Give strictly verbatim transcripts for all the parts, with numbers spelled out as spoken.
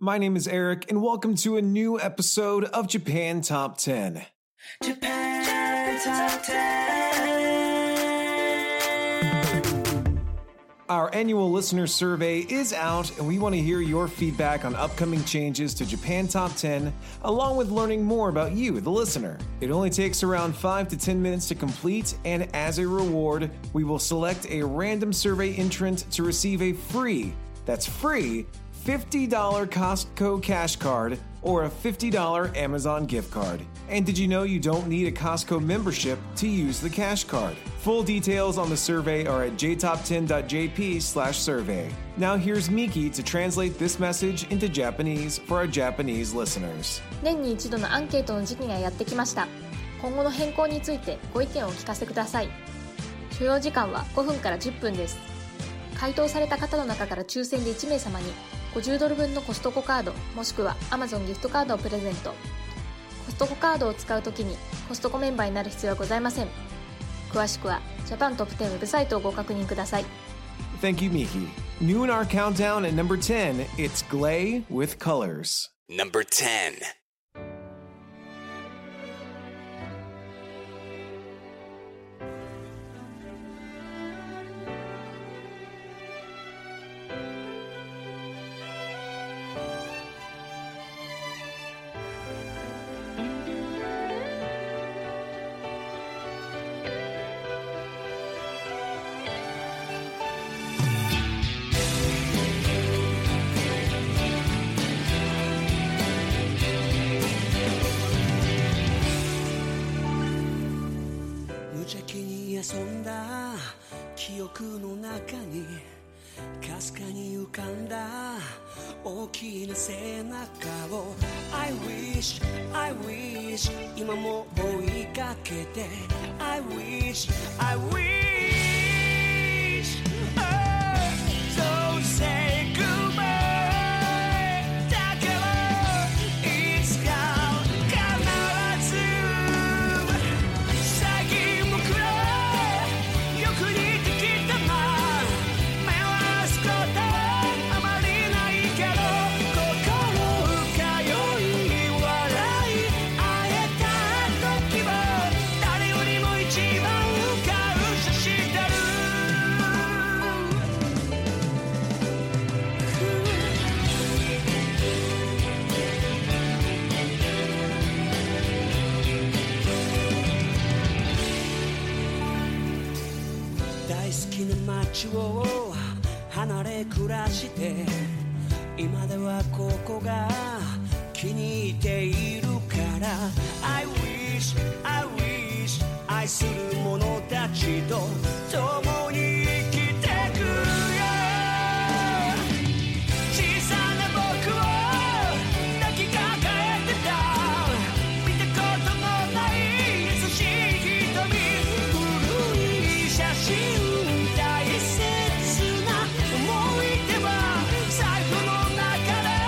My name is Eric, and welcome to a new episode of Japan Top ten. Japan Top ten. Our annual listener survey is out, and we want to hear your feedback on upcoming changes to Japan Top ten, along with learning more about you, the listener. It only takes around five to ten minutes to complete, and as a reward, we will select a random survey entrant to receive a free, that's free, fifty dollars Costco cash card or a fifty dollars Amazon gift card. And did you know you don't need a Costco membership to use the cash card? Full details on the survey are at j top ten dot j p slash survey. Now here's Miki to translate this message into Japanese for our Japanese listeners. 年に一度のアンケートの時期がやってきました。今後の変更についてご意見をお聞かせください。所要時間はごふんからじゅっぷんです。回答された方の中から抽選でいち名様にごじゅうドルぶんのコストコカードもしくは Amazon ギフトカードをプレゼント。コストコカードを使うときにコストコメンバーになる必要はございません。詳しくは Japan Top テンウェブサイトをご確認ください。 Thank you, Miki. New in our countdown at number ten, it's Glay with Colors. Number ten. 今も追いかけて I wish, I wish、oh, Don't say goodbye だからいつか必ず先もくれよく似てきたな目はすことあまりないけど心かよい笑い大好きな街を離れ暮らして今ではここが気に入っているから I wish, I wish 愛する者たちと共に生きてくよ小さな僕を抱きかかえてた見たこともない優しい瞳古い写真大切な思い出は財布の中で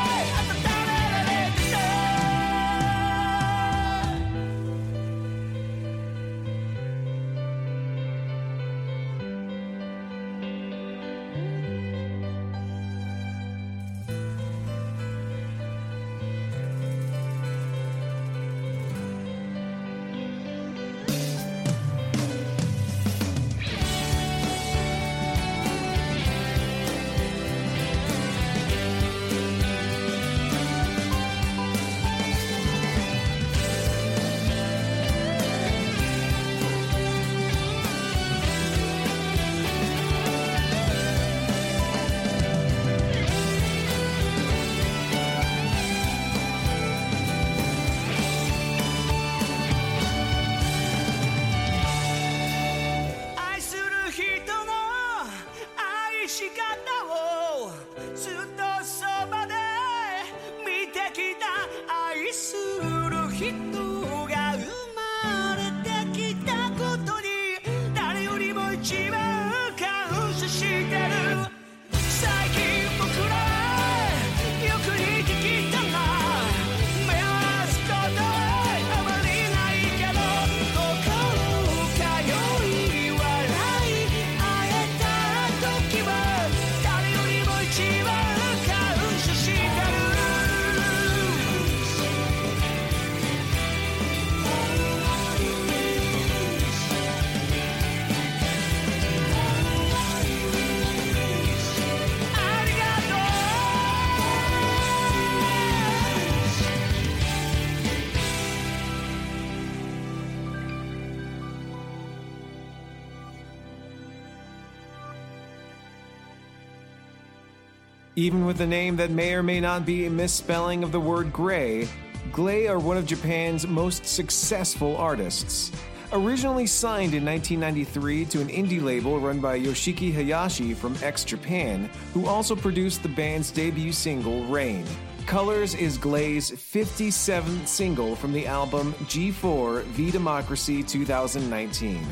Even with a name that may or may not be a misspelling of the word gray, Glay are one of Japan's most successful artists. Originally signed in nineteen ninety-three to an indie label run by Yoshiki Hayashi from X-Japan, who also produced the band's debut single, Rain. Colors is Glay's fifty-seventh single from the album G four V Democracy twenty nineteen.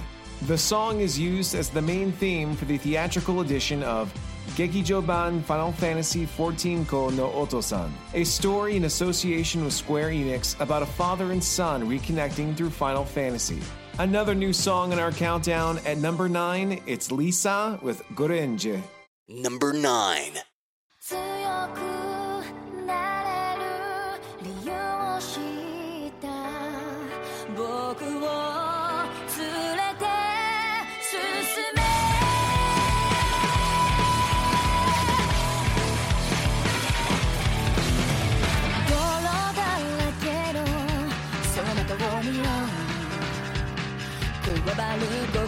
The song is used as the main theme for the theatrical edition of Gekijoban Final Fantasy fourteen Ko no Otosan, a story in association with Square Enix about a father and son reconnecting through Final Fantasy. Another new song in our countdown at number nine, it's Lisa with Gorenje. Number nine. 心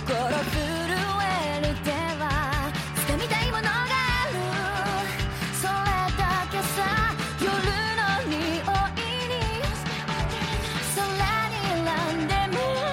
震える手は掴みたいものがあるそれだけさ夜の匂いに空にらんでも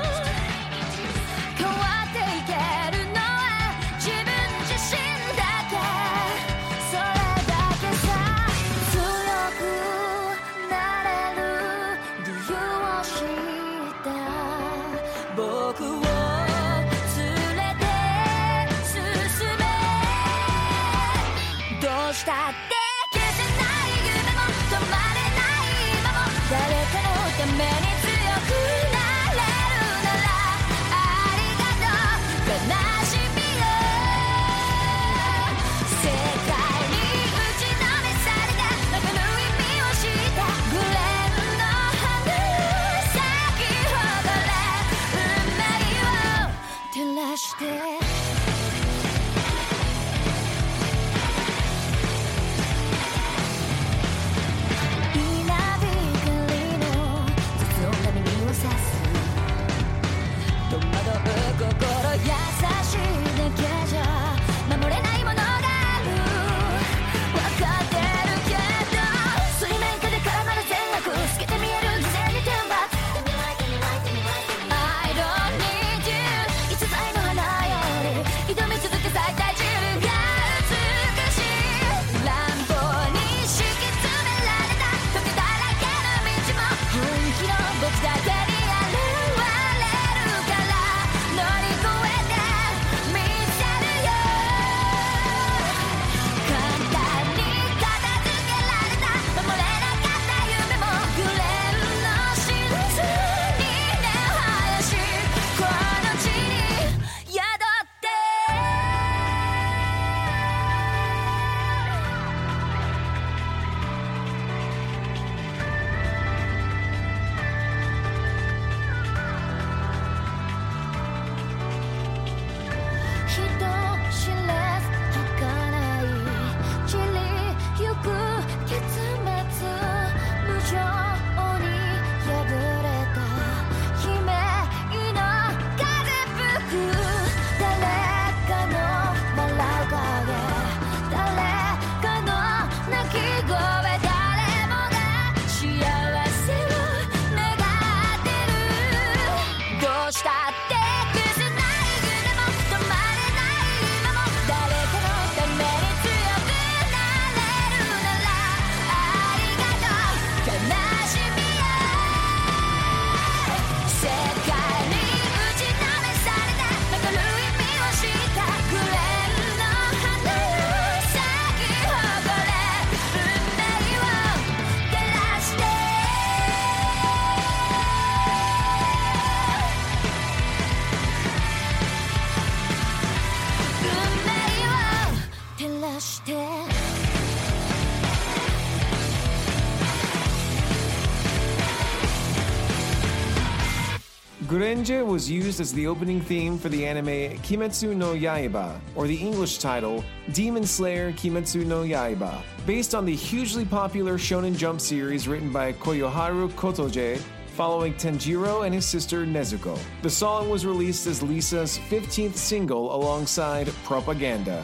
Gurenja was used as the opening theme for the anime Kimetsu no Yaiba, or the English title Demon Slayer Kimetsu no Yaiba, based on the hugely popular Shonen Jump series written by Koyoharu Gotouge, following Tanjiro and his sister Nezuko. The song was released as Lisa's fifteenth single alongside Propaganda.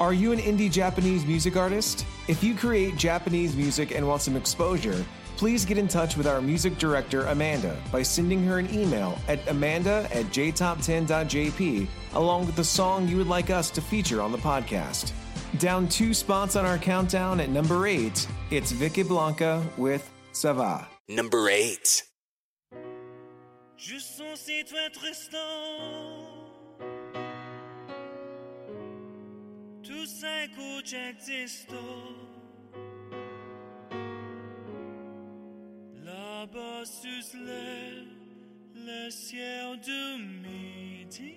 Are you an indie Japanese music artist? If you create Japanese music and want some exposure, please get in touch with our music director, Amanda, by sending her an email at amanda at j top ten dot j p, along with the song you would like us to feature on the podcast. Down two spots on our countdown at number eight, it's Vicky Blanca with Ça Va. Number eight. Je sens si toi Tristan Tout ça écoute j'existe Là-bas sus le Le ciel du midi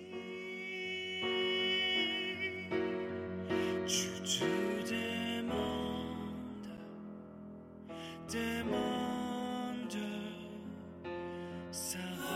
Tu te demandes Demande Ça va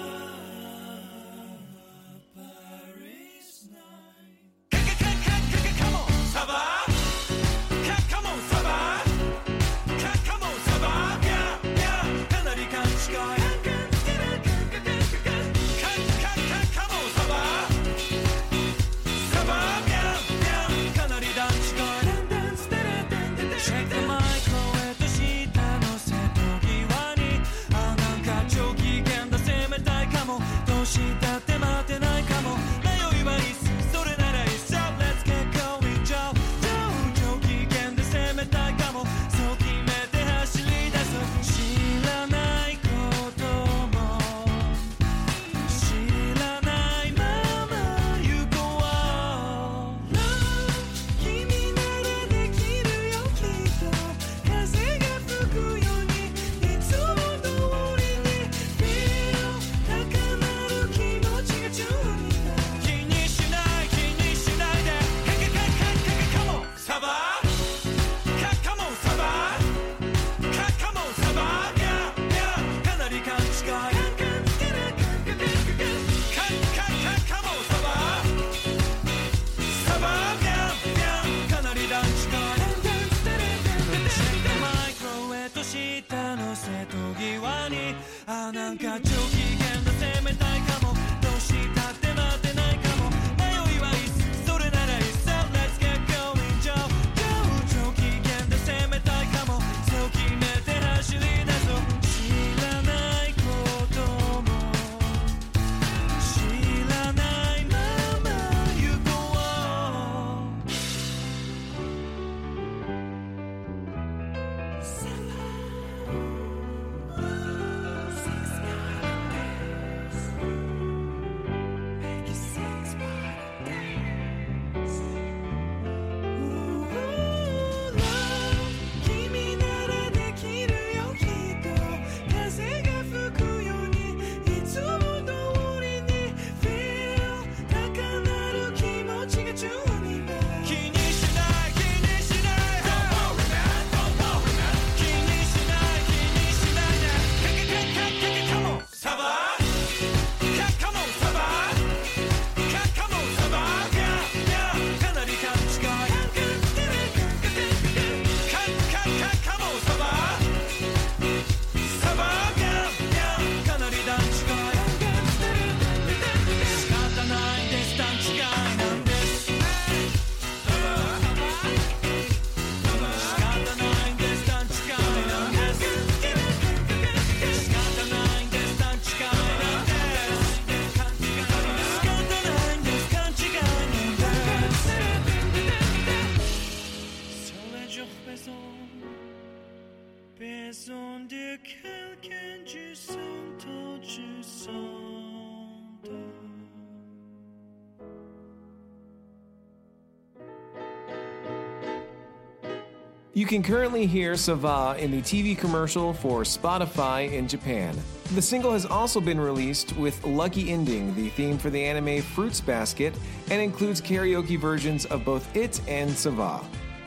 You can currently hear Ça Va in the T V commercial for Spotify in Japan. The single has also been released with Lucky Ending, the theme for the anime Fruits Basket, and includes karaoke versions of both it and Ça Va.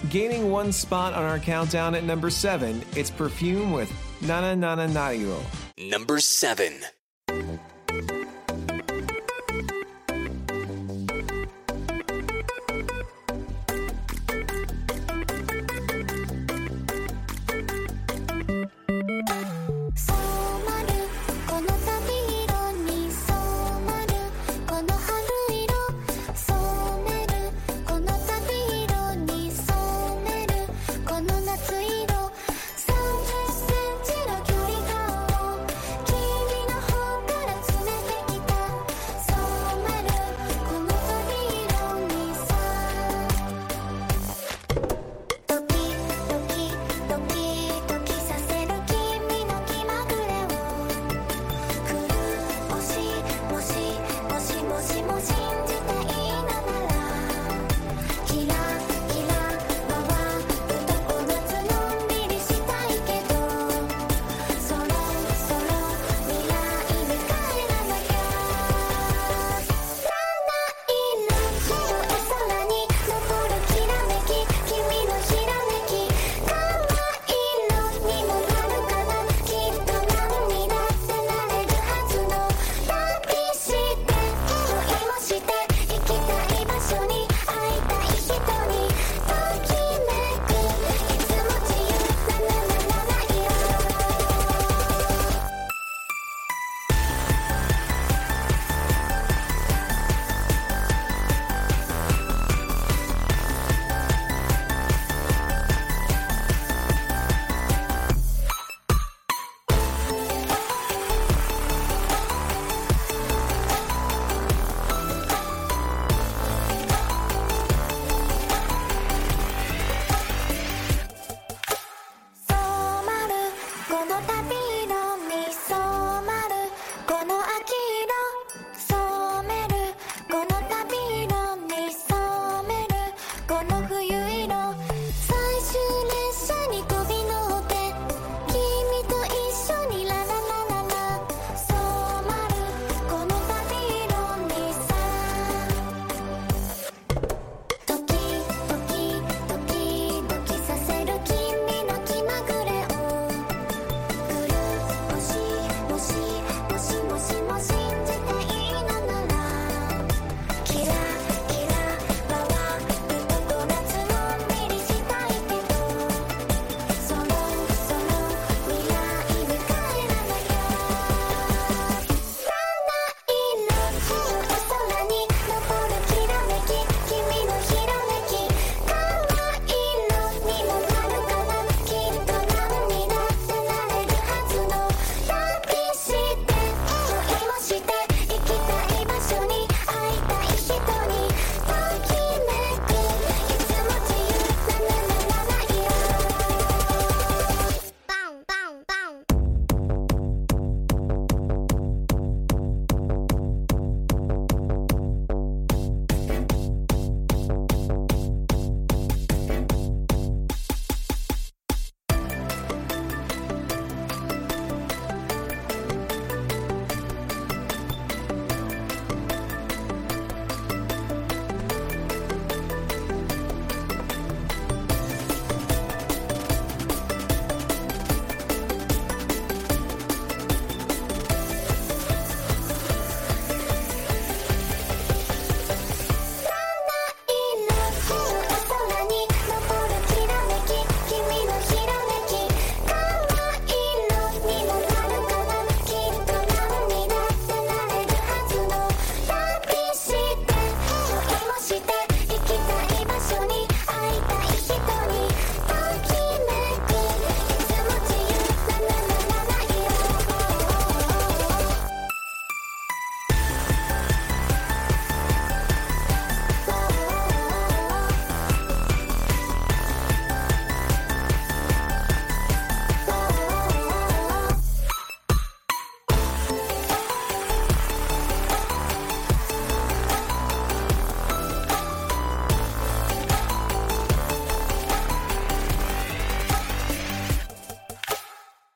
Gaining one spot on our countdown at number seven, it's Perfume with Nana Nana Nairo. Number seven.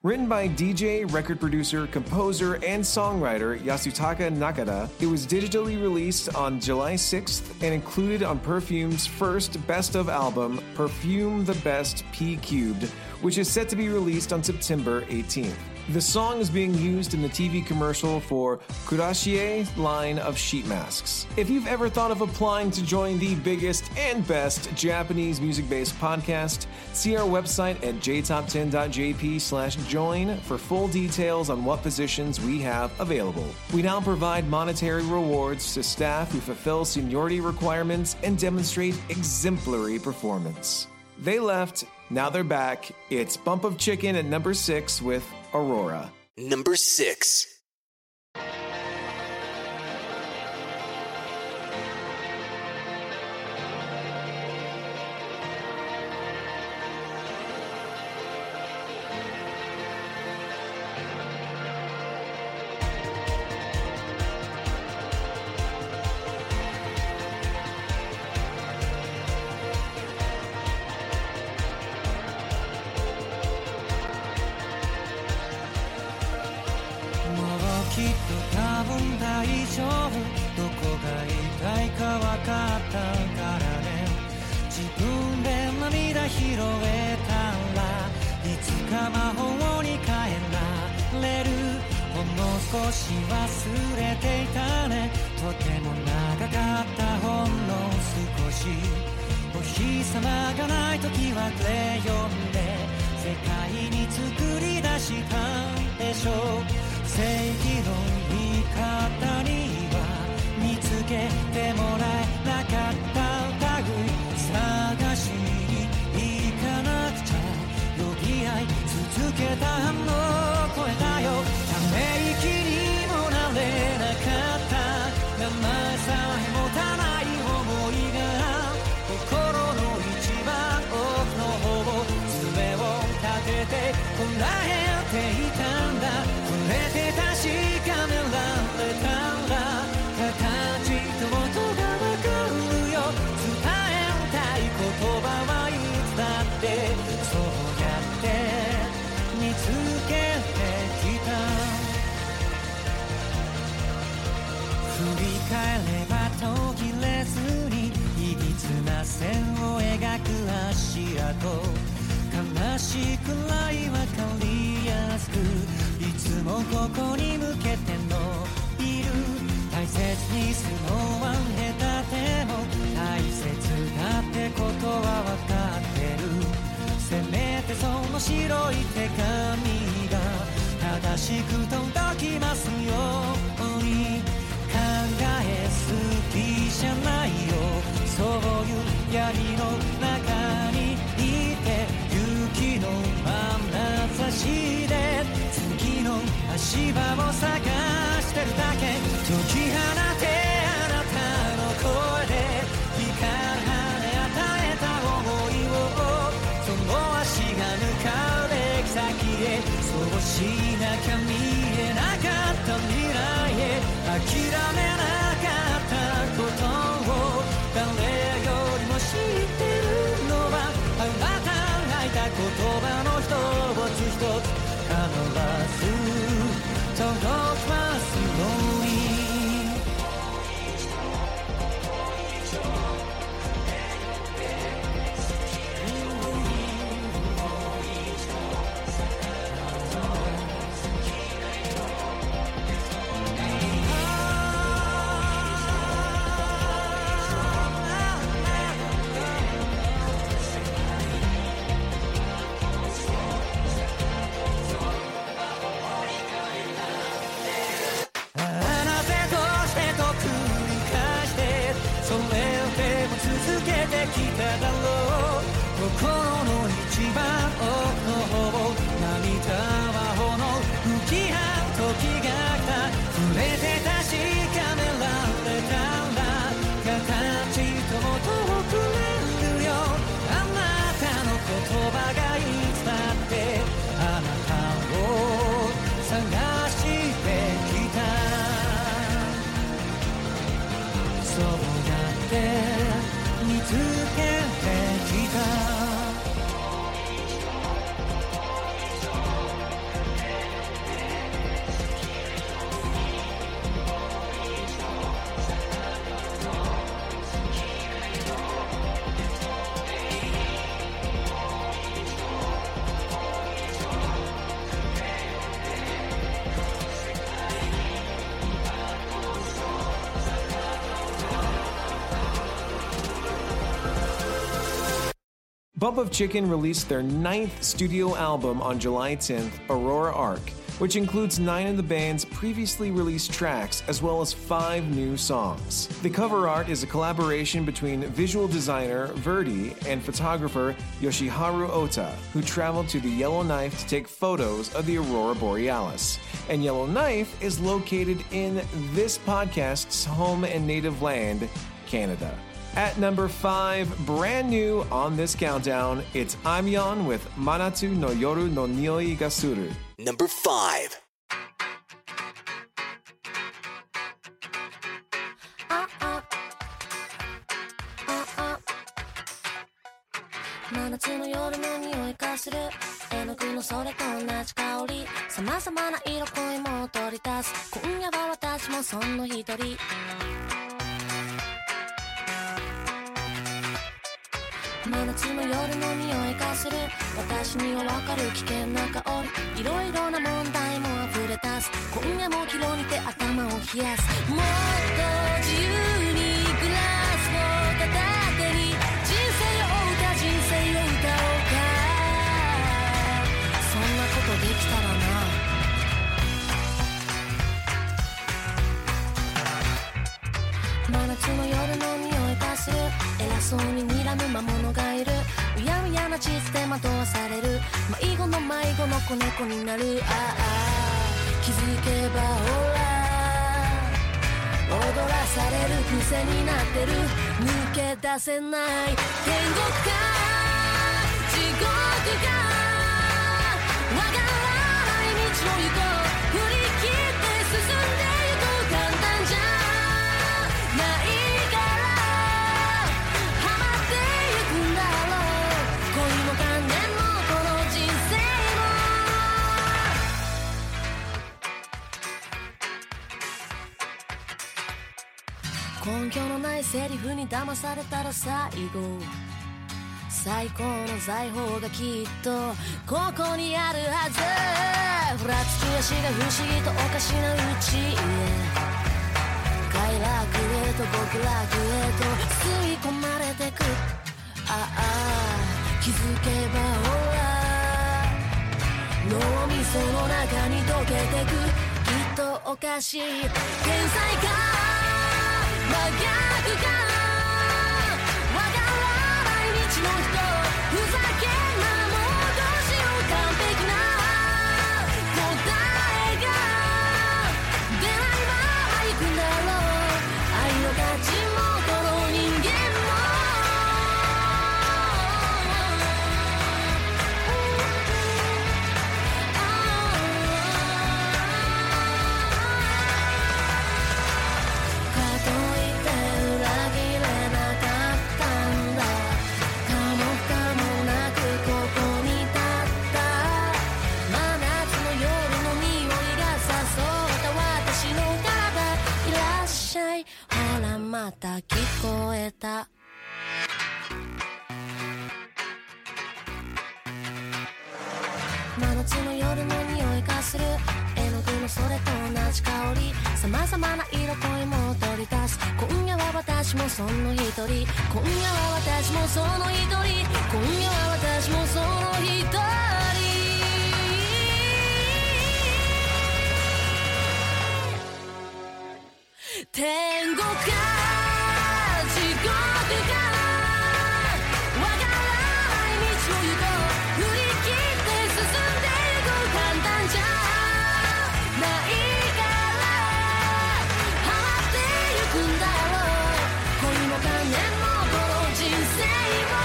Written by D J, record producer, composer, and songwriter Yasutaka Nakata, it was digitally released on July sixth and included on Perfume's first Best of album, Perfume the Best P-Cubed, which is set to be released on September eighteenth. The song is being used in the T V commercial for Kurashie line of sheet masks. If you've ever thought of applying to join the biggest and best Japanese music-based podcast, see our website at jtop10.jp slash join for full details on what positions we have available. We now provide monetary rewards to staff who fulfill seniority requirements and demonstrate exemplary performance. They left, now they're back. It's Bump of Chicken at number six with Aurora. Number six.「Bump of Chicken released their ninth studio album on July tenth, Aurora Arc, which includes nine of the band's previously released tracks, as well as five new songs. The cover art is a collaboration between visual designer Verdi and photographer Yoshiharu Ota, who traveled to the Yellowknife to take photos of the Aurora Borealis. And Yellowknife is located in this podcast's home and native land, Canada. At number five, brand new on this countdown, it's Aimyon with Manatsu no Yoru no Nioi ga Suru.Number five.真夏の夜の匂いがする絵の具のそれと同じ香り様々な色恋も取り出す今夜は私もその一人真夏の夜の匂いがする私にはわかる危険な香りいろいろな問題もあふれ出す今夜も広げて頭を冷やすもっと自由にグラスを片手に人生を歌う人生を歌おうかそんなことできたらな真夏の夜の匂いがする偉そうに睨む魔物がいるうやうやな地図で惑わされる迷子の迷子の子猫になるああ気づけばほら踊らされる癖になってる抜け出せない天国か地獄かわからない道のりと振り切って進んで根拠のないセリフに騙されたら最後最高の財宝がきっとここにあるはずふらつき足が不思議とおかしなうちへ快楽へと極楽へと吸い込まれてくああ気づけばほら脳みその中に溶けてくきっとおかしい天才か真逆かわからない道の人振り切って進んでいこう簡単じゃないふざけんならもうどうしよう完璧な答えが出ないまま行くんだろう愛の価値もこの人間また聞こえた真夏の夜の匂いがする絵の具のそれと同じ香り様々な色恋も取り出す今夜は私もその一人今夜は私もその一人今夜は私もその一人天国か地獄かわからない道の行こう振り切って進んでいこう簡単じゃないからハマってゆくんだろう恋も金もこの人生も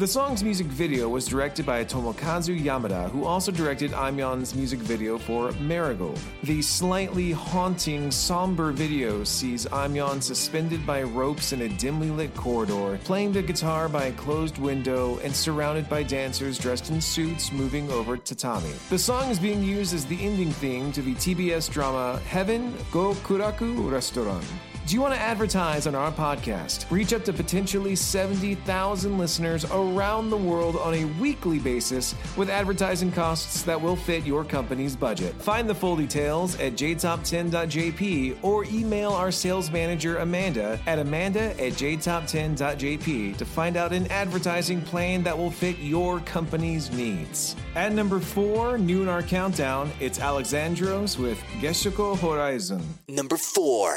The song's music video was directed by Tomokazu Yamada, who also directed Aimmyon's music video for Marigold. The slightly haunting, somber video sees Aimyon suspended by ropes in a dimly lit corridor, playing the guitar by a closed window, and surrounded by dancers dressed in suits moving over tatami. The song is being used as the ending theme to the T B S drama Heaven Go Kuraku Restaurant. Do you want to advertise on our podcast? Reach up to potentially seventy thousand listeners around the world on a weekly basis with advertising costs that will fit your company's budget. Find the full details at j top ten dot j p or email our sales manager, Amanda, at amanda at j top ten dot j p to find out an advertising plan that will fit your company's needs. At number four, new in our countdown, it's Alexandros with Geshoko Horizon. Number four.「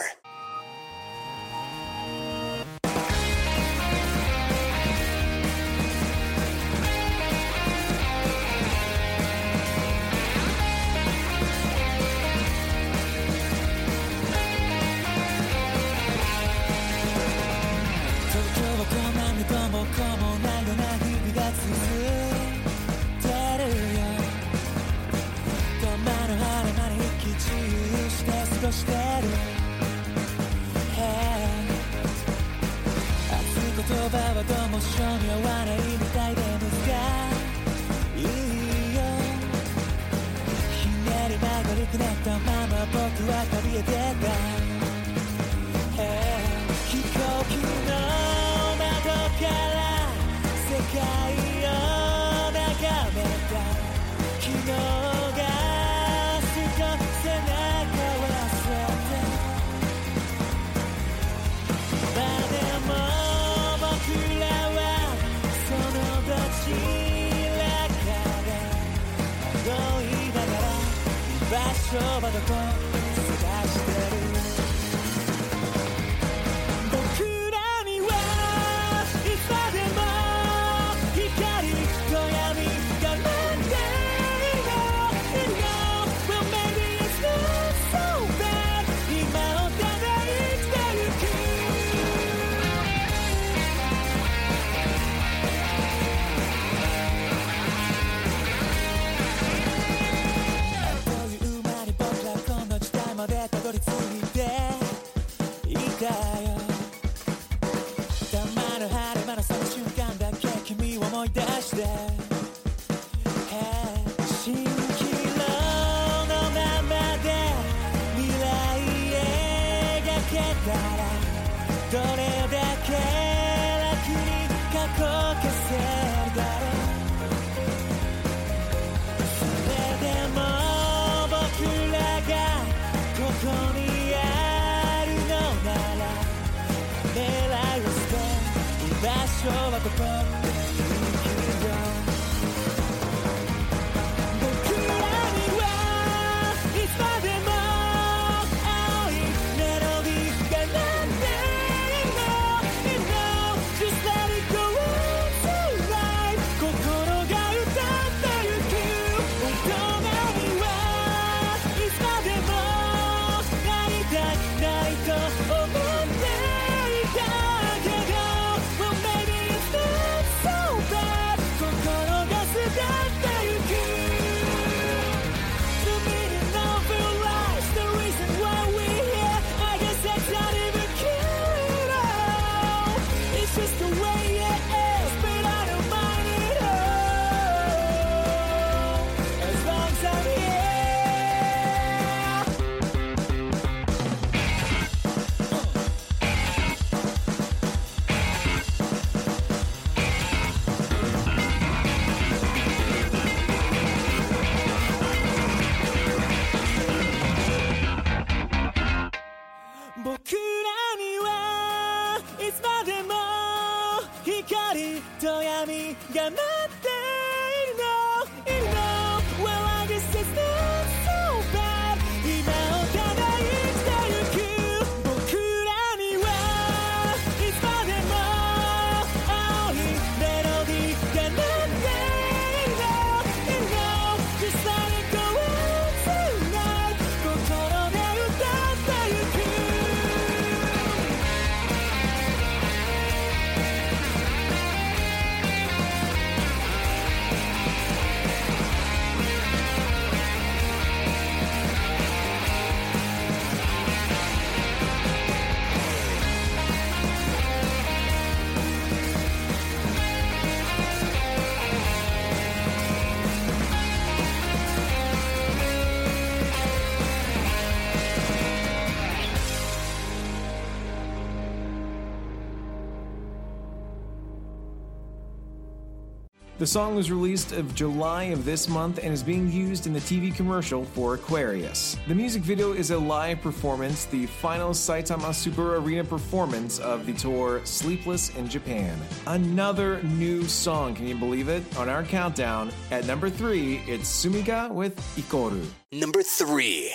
The song was released in July of this month and is being used in the T V commercial for Aquarius. The music video is a live performance, the final Saitama Super Arena performance of the tour Sleepless in Japan. Another new song, can you believe it? On our countdown, at number three, it's Sumiga with Ikoru. Number three.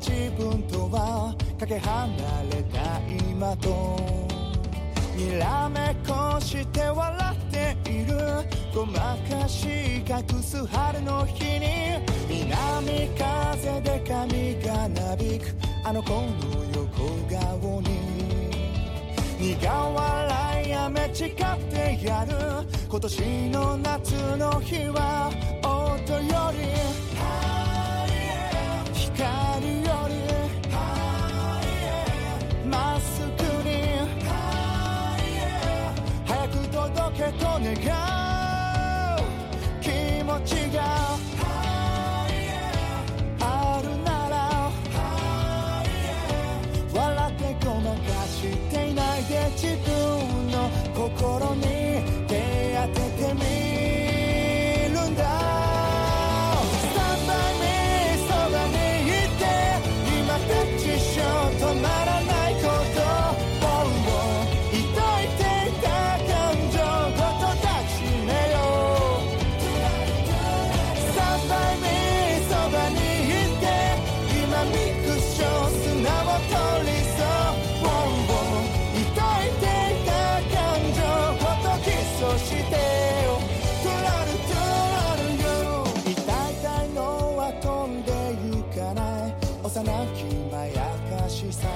自分とはかけ離れた今とにらめっこして笑っているごまかし隠す春の日に南風で髪がなびくあの子の横顔に苦笑いやめ誓ってやる今年の夏の日は音より「気持ちがあるなら」「笑ってごまかしていないで自分の心に手当ててみるんだ」「スタンバイにそばにいて今タッチしよう止まらないことを抱いていた」痛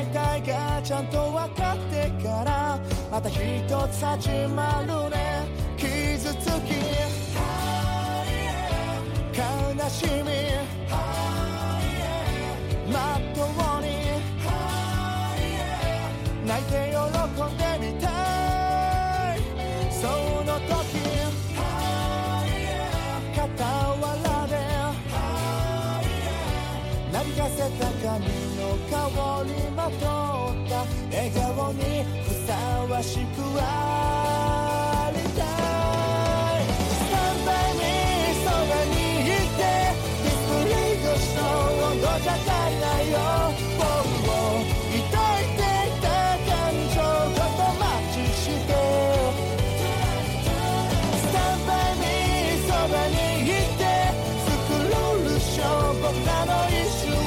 い痛いがちゃんと分かってからまた一つ始まるね傷つき悲しみまっとうに泣いて喜んでみたいその時傍らでなびかせた髪の顔にまとった笑顔にふさわしくありたいスタンバイにそばにいてディスプレイ越しの温度じゃ足りないよ抱いていた感情ごとマッチしてスタンバイにそばにいてスクロールしよう僕らの一瞬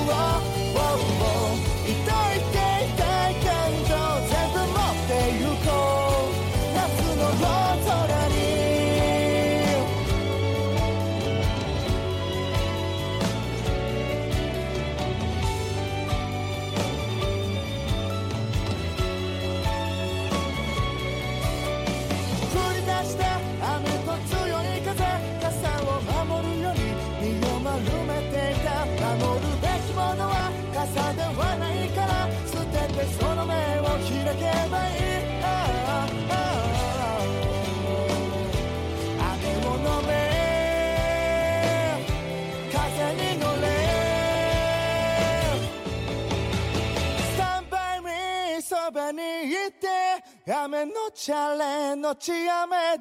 雨のチャレンのち雨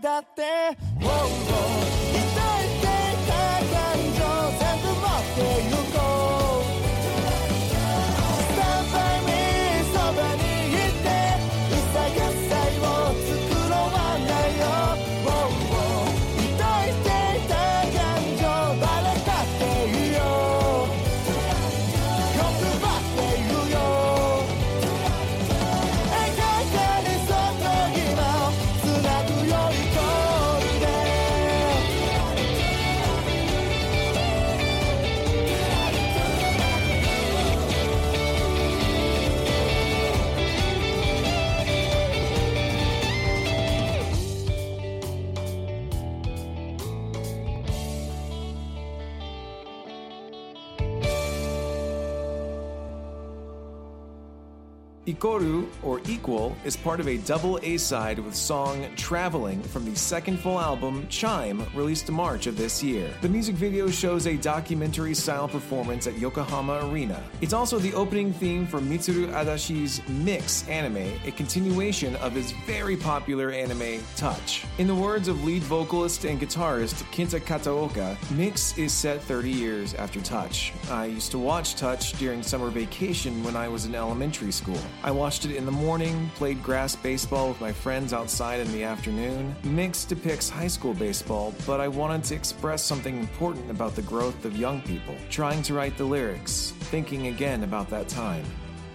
だって抱いていた感情全部持って行こうスタンバイにそばにいてうさ野菜を作ろうはないよ抱いていた感情バレたっていいよ欲張って言うよ「Hikoru, or Equal, is part of a double A-side with song Traveling from the second full album Chime, released in March of this year. The music video shows a documentary-style performance at Yokohama Arena. It's also the opening theme for Mitsuru Adashi's Mix anime, a continuation of his very popular anime Touch. In the words of lead vocalist and guitarist Kinta Kataoka, Mix is set thirty years after Touch. I used to watch Touch during summer vacation when I was in elementary school. I watched it in the morning, played grass baseball with my friends outside in the afternoon. Mix depicts high school baseball, but I wanted to express something important about the growth of young people. Trying to write the lyrics, thinking again about that time.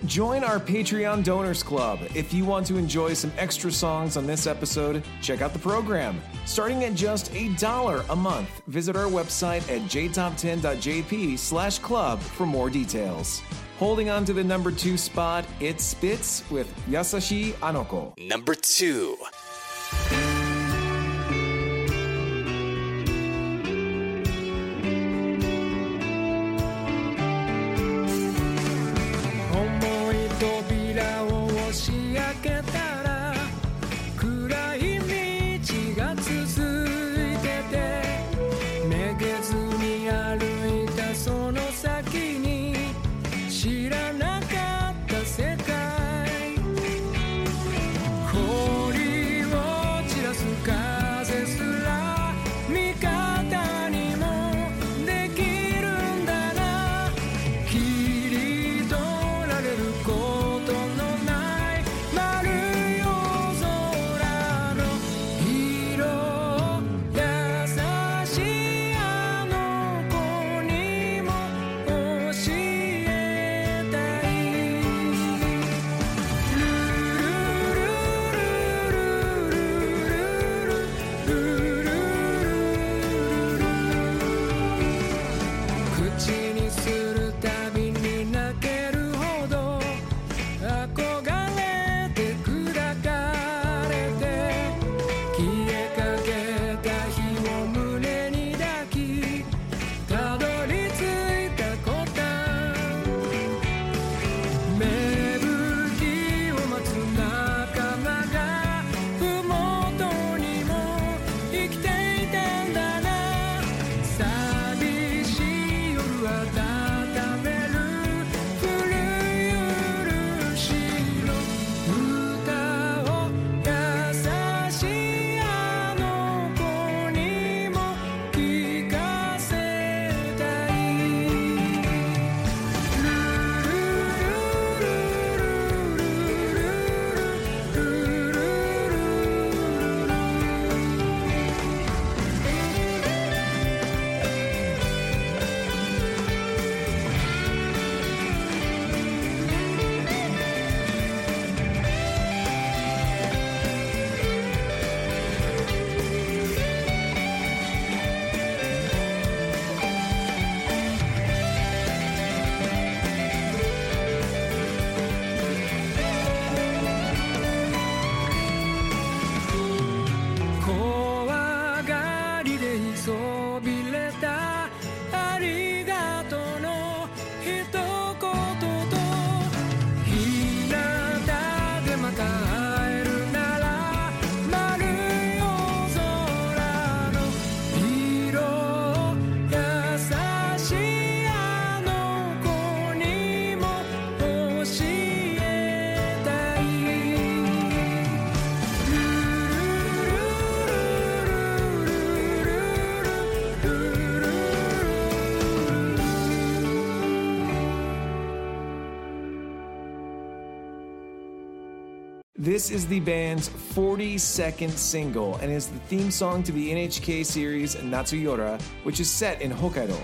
Join our Patreon Donors Club. If you want to enjoy some extra songs on this episode, check out the program. Starting at just one dollar a month, visit our website at j top ten dot j p slash club for more details. Holding on to the number two spot, it's Spitz with Yasashi Anoko. Number two.This is the band's forty-second single and is the theme song to the N H K series Natsuyora, which is set in Hokkaido.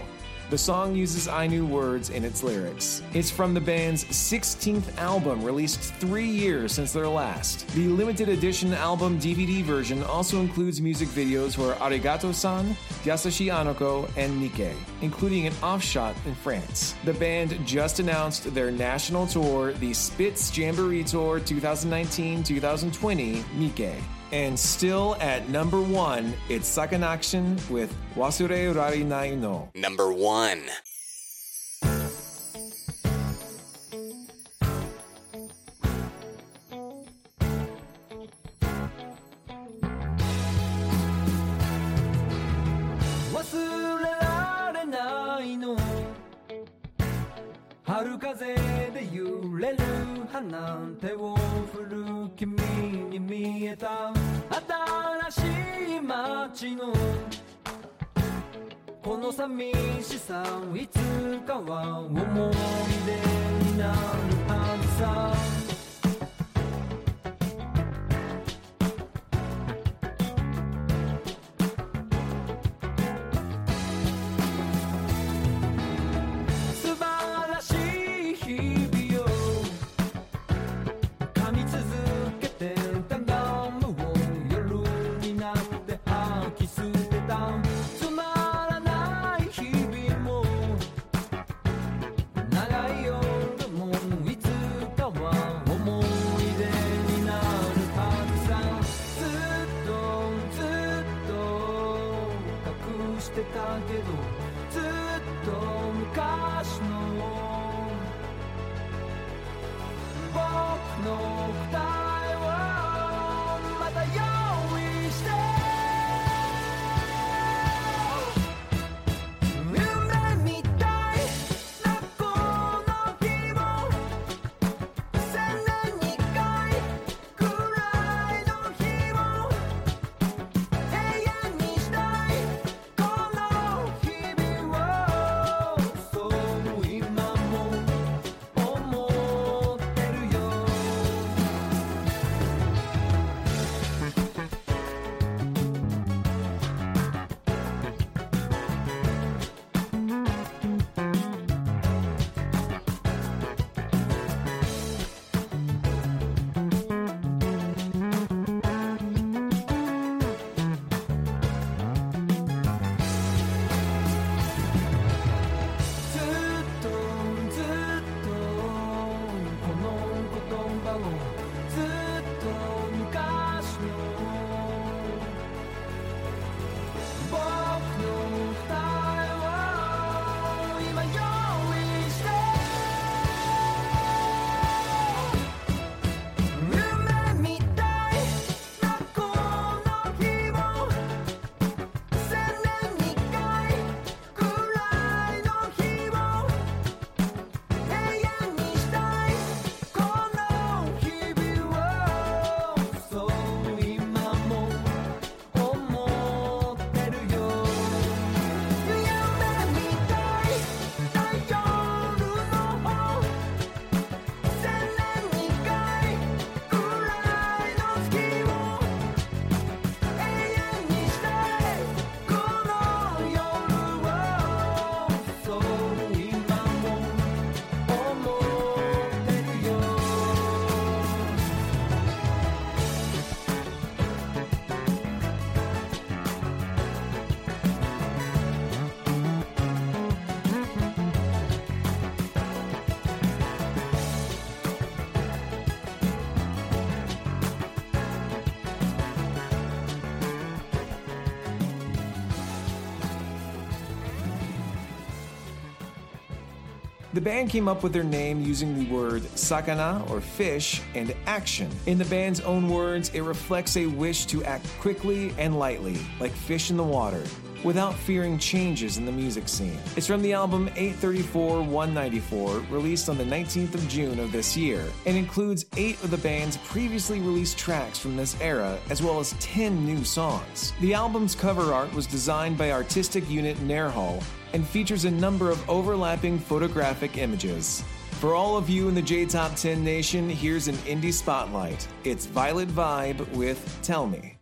The song uses Ainu words in its lyrics. It's from the band's sixteenth album, released three years since their last. The limited edition album D V D version also includes music videos for Arigato-san, Yasashi Anoko, and Nikkei, including an offshot in France. The band just announced their national tour, the Spitz Jamboree Tour twenty nineteen to twenty twenty Nikkei. And still at number one, it's Second Action with Wasure Urarinai no. Number one. 春風で揺れる花手を振る君に見えた新しい街のこの寂しさいつかは思い出になるはずさ素晴らしい日々を噛み続けてたガムを夜になって吐き捨てたThe band came up with their name using the word sakana, or fish, and action. In the band's own words, it reflects a wish to act quickly and lightly, like fish in the water, without fearing changes in the music scene. It's from the album eight thirty-four one ninety-four, released on the nineteenth of June of this year, and includes eight of the band's previously released tracks from this era, as well as ten new songs. The album's cover art was designed by artistic unit Nerhal, and features a number of overlapping photographic images. For all of you in the J Top ten Nation, here's an indie spotlight. It's Violet Vibe with Tell Me. 「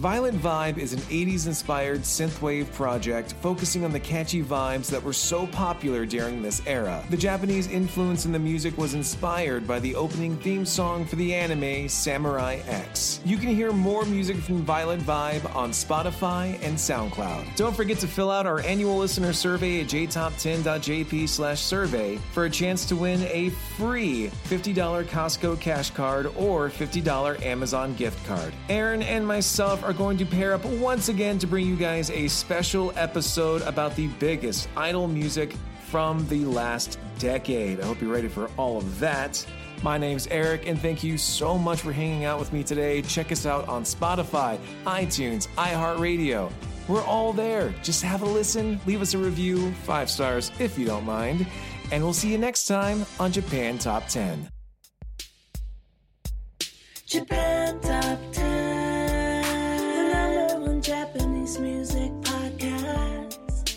Violet Vibe is an eighties-inspired synthwave project focusing on the catchy vibes that were so popular during this era. The Japanese influence in the music was inspired by the opening theme song for the anime Samurai X. You can hear more music from Violet Vibe on Spotify and SoundCloud. Don't forget to fill out our annual listener survey at j top ten dot j p slash survey for a chance to win a free fifty dollars Costco cash card or fifty dollars Amazon gift card. Aaron and myself are going to pair up once again to bring you guys a special episode about the biggest idol music from the last decade. I hope you're ready for all of that. My name's Eric, and thank you so much for hanging out with me today. Check us out on Spotify, iTunes, iHeartRadio. We're all there. Just have a listen, leave us a review, five stars if you don't mind, and we'll see you next time on Japan Top ten. Japan Top ten. Japanese music podcast.